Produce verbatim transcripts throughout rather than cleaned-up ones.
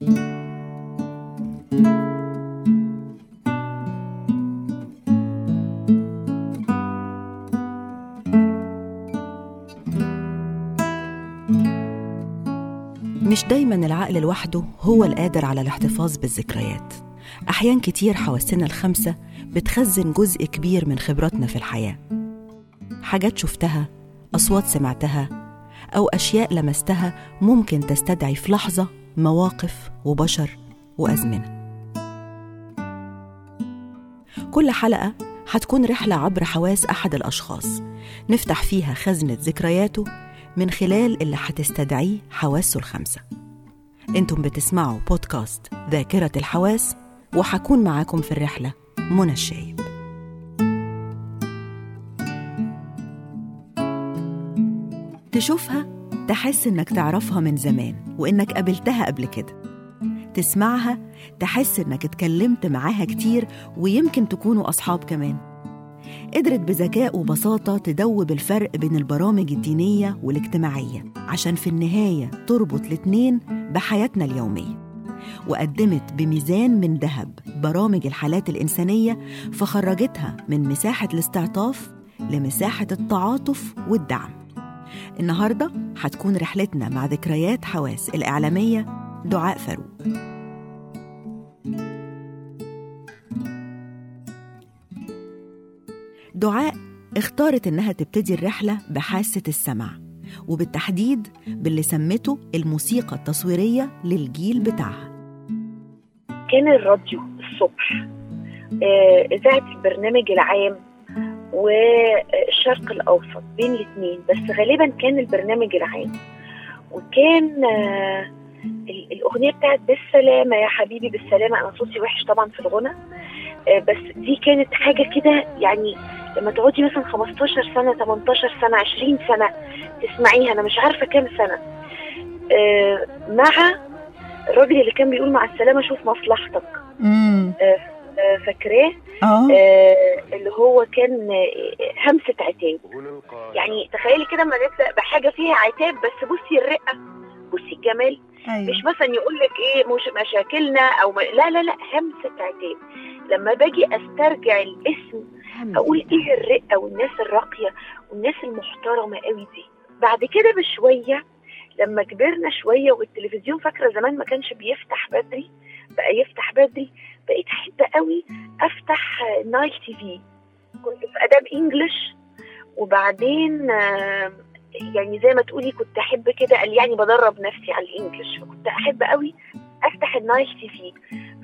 مش دايماً العقل لوحده هو القادر على الاحتفاظ بالذكريات. أحيان كتير حواسنا الخمسة بتخزن جزء كبير من خبراتنا في الحياة، حاجات شفتها، أصوات سمعتها، أو أشياء لمستها ممكن تستدعي في لحظة مواقف وبشر وأزمنة. كل حلقة هتكون رحلة عبر حواس أحد الأشخاص نفتح فيها خزنة ذكرياته من خلال اللي هتستدعيه حواسه الخمسة. انتم بتسمعوا بودكاست ذاكرة الحواس، وحكون معاكم في الرحلة منى الشايب. تشوفها تحس إنك تعرفها من زمان وإنك قابلتها قبل كده، تسمعها تحس إنك اتكلمت معاها كتير ويمكن تكونوا أصحاب كمان. قدرت بذكاء وبساطة تدوب الفرق بين البرامج الدينية والاجتماعية عشان في النهاية تربط الاتنين بحياتنا اليومية، وقدمت بميزان من ذهب برامج الحالات الإنسانية، فخرجتها من مساحة الاستعطاف لمساحة التعاطف والدعم. النهاردة هتكون رحلتنا مع ذكريات حواس الإعلامية دعاء فاروق. دعاء اختارت إنها تبتدي الرحلة بحاسة السمع، وبالتحديد باللي سمته الموسيقى التصويرية للجيل بتاعها. كان الراديو الصبح، إذاعة البرنامج العام والشرق الأوسط، بين الاثنين، بس غالبا كان البرنامج العام. وكان الأغنية بتاعت بالسلامة يا حبيبي بالسلامة، أنا صوتي وحش طبعا في الغنى، بس دي كانت حاجة كده يعني لما تقعدي مثلا خمستاشر سنة، تمنتاشر سنة، عشرين سنة تسمعيها، أنا مش عارفة كام سنة، مع الراجل اللي كان بيقول مع السلامة شوف مصلحتك. مم. فاكراه اللي هو كان همسة عتاب. يعني تخيلي كده ما نبدأ بحاجة فيها عتاب، بس بصي الرقة، بصي الجمال. أيوة. مش مثلا يقولك إيه مش مشاكلنا أو ما... لا لا لا، همسة عتاب. لما باجي أسترجع الاسم أقول إيه الرقة والناس الراقية والناس المحترمة قوي دي. بعد كده بشوية لما كبرنا شوية والتلفزيون، فاكرة زمان ما كانش بيفتح بدري، بقى يفتح بدري، بقيت أحب قوي أفتح نايل تي في. كنت في أداب إنجليش، وبعدين يعني زي ما تقولي كنت أحب كده، قال يعني بدرب نفسي على الإنجليش، فكنت أحب قوي أفتح النايل تي في.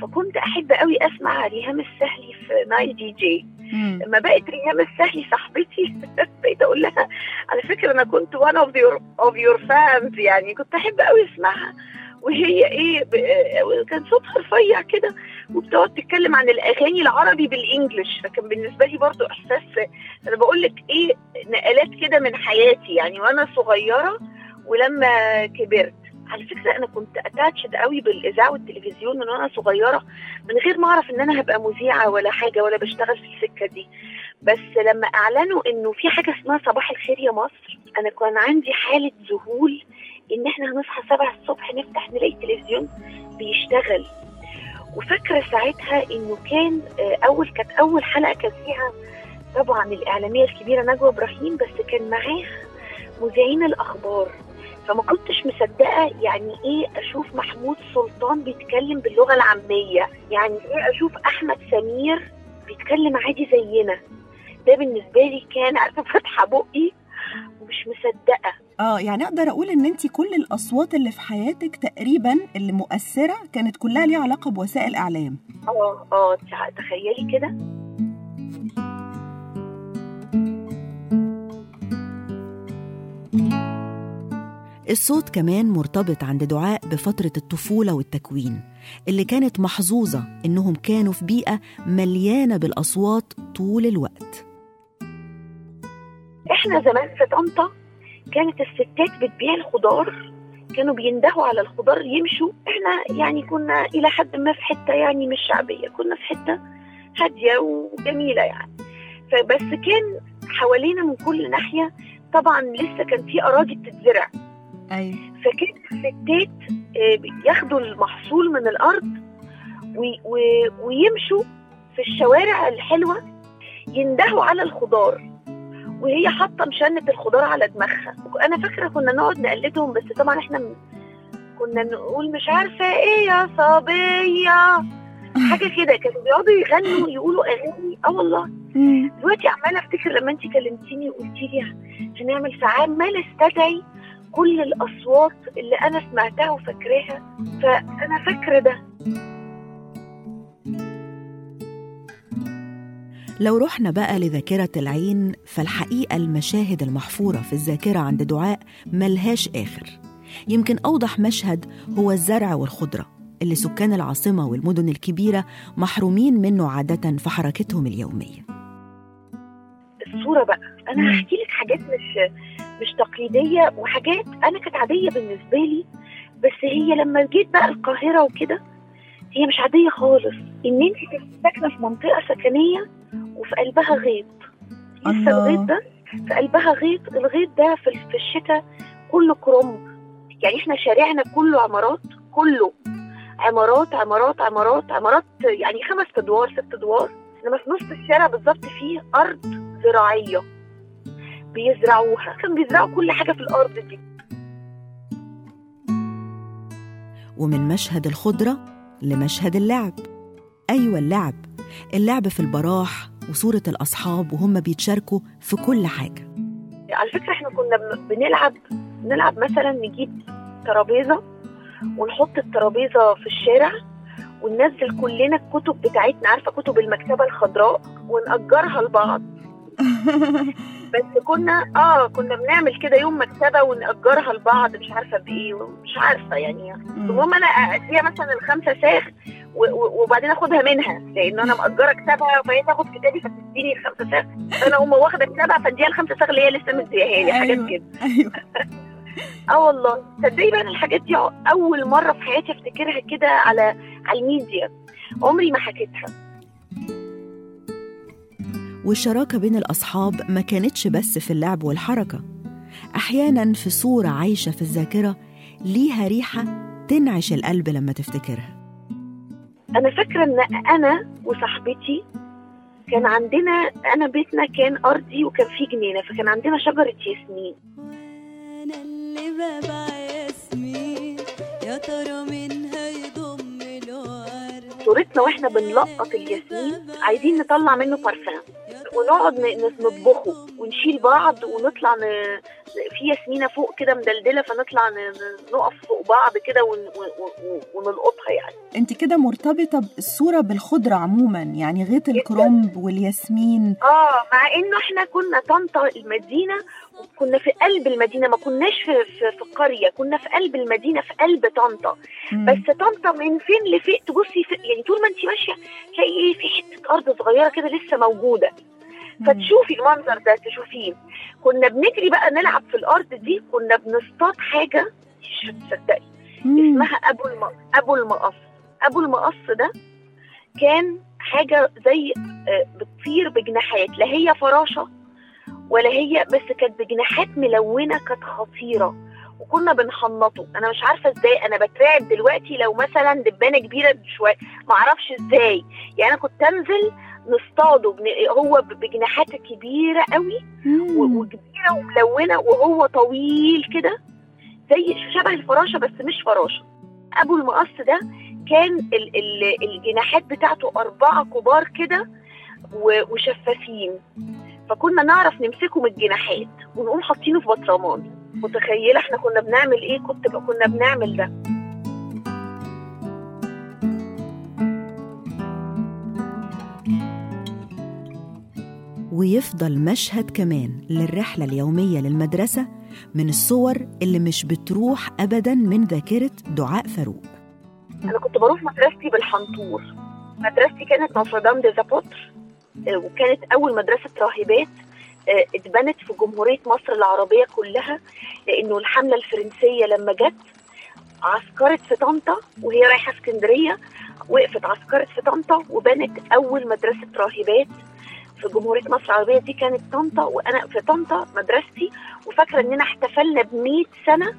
فكنت أحب قوي أسمع ريهام السهلي في نايل دي جي. لما بقت ريهام السهلي صاحبتي بقيت أقول لها على فكرة أنا كنت one of your, of your fans، يعني كنت أحب قوي أسمعها. وهي إيه كان صوتها رفيع كده، وبتقعد تتكلم عن الأغاني العربي بالإنجليش، فكان بالنسبة لي برضو إحساس، أنا بقولك إيه، نقلات كده من حياتي يعني وأنا صغيرة ولما كبرت. على فكرة أنا كنت أتاتشد قوي بالإذاعة والتلفزيون من وأنا صغيرة، من غير ما أعرف إن أنا هبقى مذيعة ولا حاجة ولا بشتغل في السكة دي. بس لما أعلنوا إنه في حاجة اسمها صباح الخير يا مصر، أنا كان عندي حالة ذهول إن إحنا هنصحى سبعة الصبح نفتح نلاقي التلفزيون بيشتغل. وفكرة ساعتها إنه كان أول كانت أول حلقة كان فيها طبعا الإعلامية الكبيرة نجوى إبراهيم، بس كان معاها مذيعين الأخبار، فما كنتش مصدقة يعني إيه أشوف محمود سلطان بيتكلم باللغة العامية، يعني إيه أشوف أحمد سمير بيتكلم عادي زينا. ده بالنسبة لي كان عارفة فتحة بقي ومش مصدقة. آه يعني أقدر أقول إن أنتي كل الأصوات اللي في حياتك تقريبا اللي مؤثرة كانت كلها ليها علاقة بوسائل إعلام. آه آه تخيلي كده. الصوت كمان مرتبط عند دعاء بفترة الطفولة والتكوين، اللي كانت محظوظة إنهم كانوا في بيئة مليانة بالأصوات طول الوقت. إحنا زمان في طنطا كانت الستات بتبيع الخضار، كانوا بيندهوا على الخضار يمشوا. إحنا يعني كنا إلى حد ما في حتة يعني مش شعبية، كنا في حتة هادية وجميلة يعني. فبس كان حوالينا من كل ناحية طبعا لسه كان في أراضي بتتزرع، ايوه. فكده ستات ياخدوا المحصول من الارض ويمشوا في الشوارع الحلوه يندهوا على الخضار وهي حاطه مشنه الخضار على دماغها. انا فاكره كنا نقعد نقلدهم، بس طبعا احنا كنا نقول مش عارفه ايه يا صبيه حاجه كده، كانوا بيقعدوا يغنوا يقولوا اغاني. اه والله دلوقتي عماله افتكر لما انت كلمتيني وقلتي لي هنعمل ساعات، عماله استدعي كل الاصوات اللي انا سمعتها وفاكراها، فانا فاكره ده. لو رحنا بقى لذاكرة العين، فالحقيقة المشاهد المحفورة في الذاكرة عند دعاء ملهاش آخر. يمكن أوضح مشهد هو الزرع والخضرة اللي سكان العاصمة والمدن الكبيرة محرومين منه عادة في حركتهم اليومية. الصورة بقى أنا هحكي لك حاجات مش مش تقليدية، وحاجات أنا كانت عادية بالنسبة لي، بس هي لما جيت بقى القاهرة وكده هي مش عادية خالص. إن أنت ساكنة في منطقة سكنية وفي قلبها غيط، لسه الغيط ده في قلبها غيط. الغيط ده في الشتاء كله كرنب، يعني احنا شارعنا كله عمارات، كله عمارات عمارات عمارات عمارات، يعني خمس ادوار ست ادوار. لما في نص الشارع بالظبط فيه ارض زراعيه بيزرعوها، كانوا بيزرعوا كل حاجه في الارض دي. ومن مشهد الخضره لمشهد اللعب. ايوه اللعب، اللعب في البراح وصورة الأصحاب وهم بيتشاركوا في كل حاجة. على فكرة احنا كنا بنلعب نلعب مثلا نجيب ترابيزة ونحط الترابيزة في الشارع وننزل كلنا الكتب بتاعتنا، عارفة كتب المكتبة الخضراء، ونأجرها لبعض. بس كنا اه كنا بنعمل كده يوم مكتبة ونأجرها لبعض، مش عارفة بإيه ومش عارفة يعني. المهم أنا أديها مثلا الخمسة ساخ وبعدين اخدها منها، لان انا مأجره كتابها فهي تاخد كتابي فتديني الخمسه ساغ، انا اقوم واخده كتابها فاديها الخمسه ساغ اللي هي لسه مدياها لي. حاجات كده. ايوه اه والله تصدقي بقى الحاجات دي اول مره في حياتي افتكرها كده على على الميديا، عمري ما حكيتها. والشراكه بين الاصحاب ما كانتش بس في اللعب والحركه، احيانا في صوره عايشه في الذاكره ليها ريحه تنعش القلب لما تفتكرها. أنا فاكرة أن أنا وصاحبتي كان عندنا، أنا بيتنا كان أرضي وكان فيه جنينة، فكان عندنا شجرة ياسمين. أنا اللي ببع ياسمين يا ترى منها يضم له ورد. صورتنا وإحنا بنلقط الياسمين عايزين نطلع منه بارفان، ونقعد نطبخه ونشيل بعض ونطلع ن... في ياسمينة فوق كده مدلدلة، فنطلع ن... نقف فوق بعض كده ون... ون... ونلقطها. يعني انت كده مرتبطة بالصورة بالخضرة عموما، يعني غيط الكرنب والياسمين. اه مع انه احنا كنا طنطا المدينة، كنا في قلب المدينة، ما كناش في في, في قرية، كنا في قلب المدينة في قلب طنطا. بس طنطا من فين لفين تبصي في... يعني طول ما انت ماشية تلاقي في حتة أرض صغيرة كده لسه موجودة، فتشوفي المنظر ده تشوفيه. كنا بنجري بقى نلعب في الارض دي، كنا بنصطاد حاجه مش هتصدقي اسمها ابو الم... ابو المقص. ابو المقص ده كان حاجه زي بتطير بجناحات، لا هي فراشه ولا هي، بس كانت بجناحات ملونه، كانت خطيره وكنا بنحنطه. انا مش عارفه ازاي، انا بترعب دلوقتي لو مثلا دبانه كبيره شويه معرفش ازاي، يعني انا كنت انزل نصطاده، هو بجناحاته كبيرة قوي وكبيرة وملونة، وهو طويل كده زي شبه الفراشة بس مش فراشة. أبو المقص ده كان ال- ال- الجناحات بتاعته أربعة كبار كده وشفافين، فكنا نعرف نمسكه من الجناحات ونقوم حاطينه في بطرمان. متخيلة احنا كنا بنعمل ايه؟ كنت كنا بنعمل ده. ويفضل مشهد كمان للرحلة اليومية للمدرسة من الصور اللي مش بتروح أبداً من ذاكرة دعاء فاروق. أنا كنت بروح مدرستي بالحنطور. مدرستي كانت نوتردام دي زابوتر، وكانت أول مدرسة راهبات اتبنت في جمهورية مصر العربية كلها، لأنه الحملة الفرنسية لما جت عسكرت في طنطا وهي رايحة اسكندرية، وقفت عسكرت في طنطا وبنت أول مدرسة راهبات في جمهورية مصر العربية دي كانت طنطا، وأنا في طنطا مدرستي، وفاكرة إننا احتفلنا بمية سنة،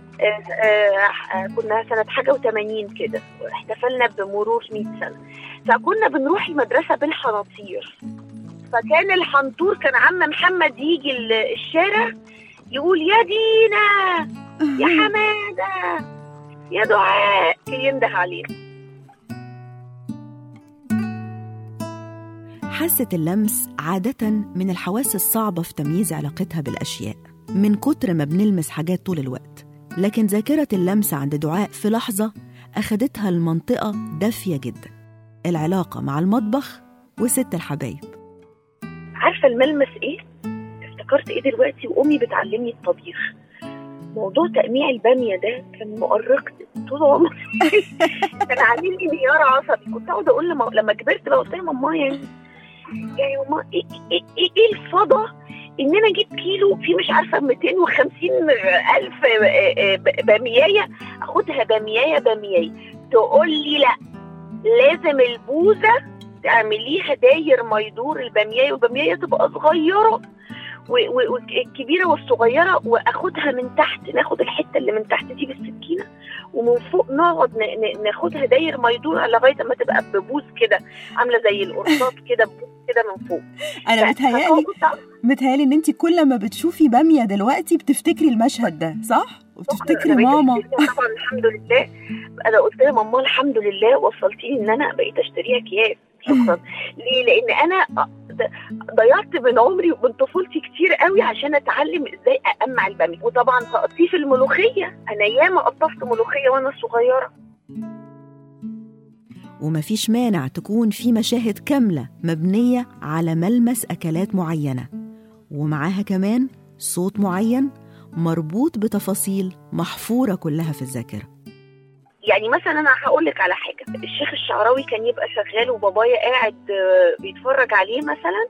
كنا سنة حاجة وثمانين كده، احتفلنا بمرور مية سنة، فكنا بنروح المدرسة بالحناطير. فكان الحنطور كان عم محمد يجي الشارع يقول يا دينا يا حمادة يا دعاء، ينده علينا. حاسة اللمس عادة من الحواس الصعبة في تمييز علاقتها بالأشياء من كتر ما بنلمس حاجات طول الوقت، لكن ذاكرة اللمس عند دعاء في لحظة أخدتها المنطقة دافية جدا، العلاقة مع المطبخ وست الحبايب. عارفة الملمس إيه؟ افتكرت إيه دلوقتي، وأمي بتعلمني الطبيخ. موضوع تقميع البامية ده كان مؤرق طول عمري. كان عامل لي انهيار عصبي، كنت اقعد اقول لما لما كبرت بقى قلت لها ماما يعني يعني ماما ايه ايه ايه, إيه الفضا ان انا اجيب كيلو فيه مش عارفه مئتين وخمسين ألف باميايه اخدها باميايه باميايه. تقول لي لا، لازم البوزه تعمليها داير ما يدور، الباميايه والباميايه تبقى صغيره والكبيرة والصغيرة، وأخدها من تحت، ناخد الحتة اللي من تحت دي بالسكينة ومن فوق نقعد ناخدها داير ما يدور لغاية ما تبقى ببوز كده عاملة زي القرصات كده، ببوز كده من فوق. أنا متهيألي متهيألي إن أنت كل ما بتشوفي بامية دلوقتي بتفتكري المشهد ده، صح؟ وبتفتكري ماما. طبعا الحمد لله، أنا قلت لها ماما الحمد لله وصلتيني إن أنا بقيت أشتريها أكياس، شكرا. ليه؟ لأن أنا ضيعت من عمري ومن طفولتي كتير قوي عشان اتعلم ازاي اقمع الباميه. وطبعا تقطيف الملوخيه، انا ياما قطفت ملوخيه وانا صغيره. ومفيش مانع تكون في مشاهد كامله مبنيه على ملمس اكلات معينه، ومعاها كمان صوت معين مربوط بتفاصيل محفوره كلها في الذاكره. يعني مثلا انا هقول لك على حاجه، الشيخ الشعراوي كان يبقى شغال وبابايا قاعد بيتفرج عليه مثلا،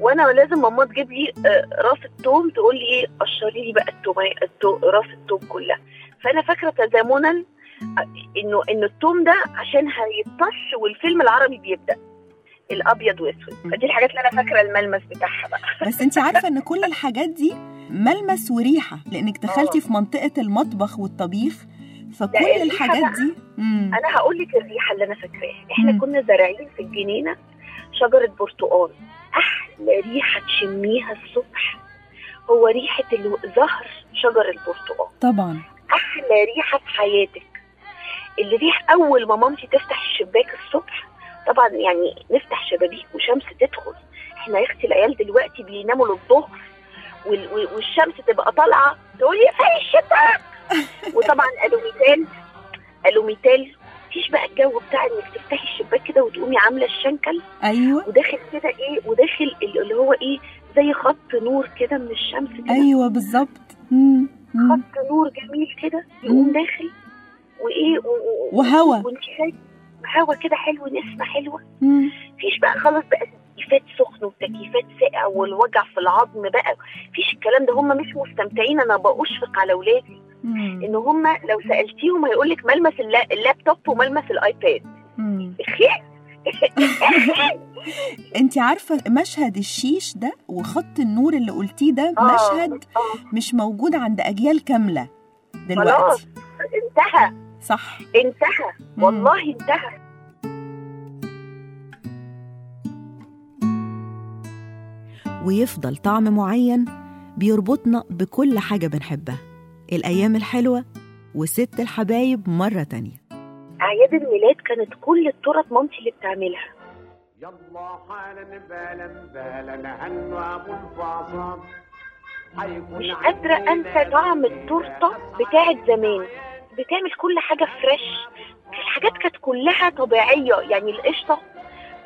وانا لازم ماما تجيب لي راس التوم تقول لي ايه قشري لي بقى التوم، راس التوم كلها. فانا فاكره تزامنا انه ان التوم ده عشان هيتطش والفيلم العربي بيبدا الابيض واسود، فدي الحاجات اللي انا فاكره الملمس بتاعها بقى. بس انت عارفه ان كل الحاجات دي ملمس وريحه، لانك دخلتي في منطقه المطبخ والطبيخ، فكل الحاجات دي. انا هقول لك الريحه اللي انا فاكراها، احنا مم. كنا زارعين في الجنينه شجره برتقال، احلى ريحه تشميها الصبح هو ريحه زهر شجر البرتقال. طبعا احلى ريحه في حياتك اللي ريح اول ما مامتي تفتح الشباك الصبح، طبعا يعني نفتح شبابيك وشمس تدخل، احنا يا اختي العيال دلوقتي بيناموا للظهر والشمس تبقى طالعه تقول لي افتحي الشباك. وطبعا الوميتال الوميتال فيش بقى الجو بتاع انك تفتحي الشباك كده وتقومي عامله الشنكل، ايوه، وداخل كده ايه، وداخل اللي هو ايه زي خط نور كده من الشمس كده، ايوه بالظبط، خط نور جميل كده يقوم داخل، وايه وهوا وانت شايفه هوا كده حلو، نسمه حلوه، فيش بقى خلاص بقى تكييفات سخنه وتكييفات ساقعه والوجع في العظم بقى، فيش الكلام ده، هم مش مستمتعين. انا بأشفق على اولادي ان هم لو سالتيهم هيقولك ملمس اللابتوب وملمس الايباد. انت عارفه مشهد الشيش ده وخط النور اللي قلتيه ده مشهد مش موجود عند اجيال كامله دلوقتي، خلاص انتهى، صح انتهى، والله انتهى. ويفضل طعم معين بيربطنا بكل حاجه بنحبها، الأيام الحلوة وست الحبايب. مرة تانية أعياد الميلاد كانت كل التورت مامتي اللي بتعملها. يلا حالا بالا بالا هنو أبو الفاصل، مش قادرة أنسى طعم التورتة بتاعت زمان، بتعمل كل حاجة فريش، الحاجات كانت كلها طبيعية، يعني القشطة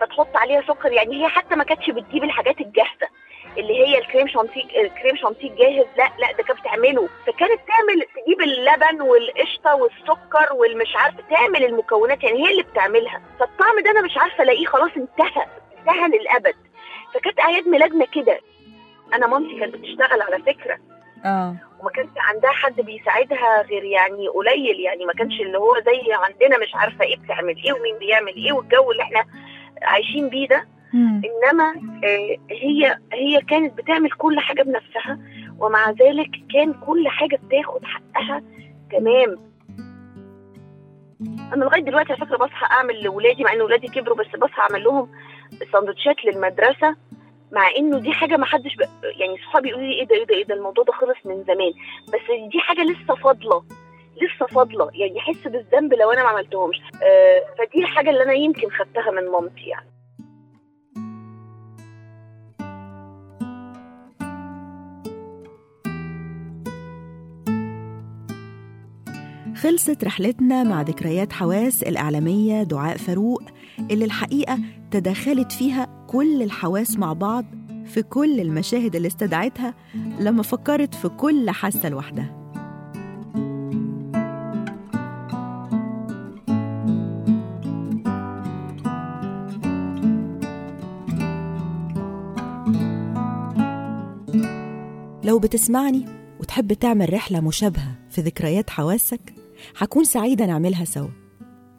فتحط عليها سكر، يعني هي حتى ما كانتش بتجيب الحاجات الجاهزة اللي هي الكريم شانتيه، الكريم شانتيه جاهز، لا لا ده كانت تعمله، فكانت تعمل تجيب اللبن والقشطه والسكر والمش عارفه، تعمل المكونات يعني هي اللي بتعملها، فالطعم ده انا مش عارفه الاقيه، خلاص انتهى انتهى للابد. فكانت اعياد ميلادنا كده. انا مامتي كانت بتشتغل على فكره، اه وما كانش عندها حد بيساعدها غير يعني قليل، يعني ما كانش اللي هو زي عندنا مش عارفه ايه بتعمل ايه ومين بيعمل ايه والجو اللي احنا عايشين بيه ده. انما هي هي كانت بتعمل كل حاجه بنفسها، ومع ذلك كان كل حاجه بتاخد حقها تمام. انا لغايه دلوقتي على فكره بصحى اعمل لاولادي، مع ان ولادي كبروا، بس بصحى اعمل لهم سندوتشات للمدرسه، مع انه دي حاجه ما حدش ب... يعني صحابي يقولوا لي ايه ده ايه ده ايه ده الموضوع ده خلص من زمان، بس دي حاجه لسه فاضله لسه فاضله يعني يحس بالذنب لو انا ما عملتهمش. آه فدي الحاجه اللي انا يمكن خدتها من مامتي يعني. خلصت رحلتنا مع ذكريات حواس الإعلامية دعاء فاروق، اللي الحقيقة تداخلت فيها كل الحواس مع بعض في كل المشاهد اللي استدعتها لما فكرت في كل حاسة لوحدها. لو بتسمعني وتحب تعمل رحلة مشابهة في ذكريات حواسك، هكون سعيدة نعملها سوا،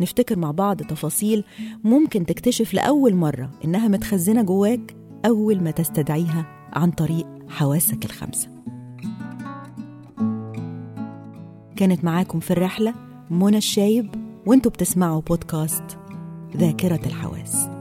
نفتكر مع بعض تفاصيل ممكن تكتشف لأول مرة إنها متخزنة جواك أول ما تستدعيها عن طريق حواسك الخمسة. كانت معاكم في الرحلة منى الشايب، وانتوا بتسمعوا بودكاست ذاكرة الحواس.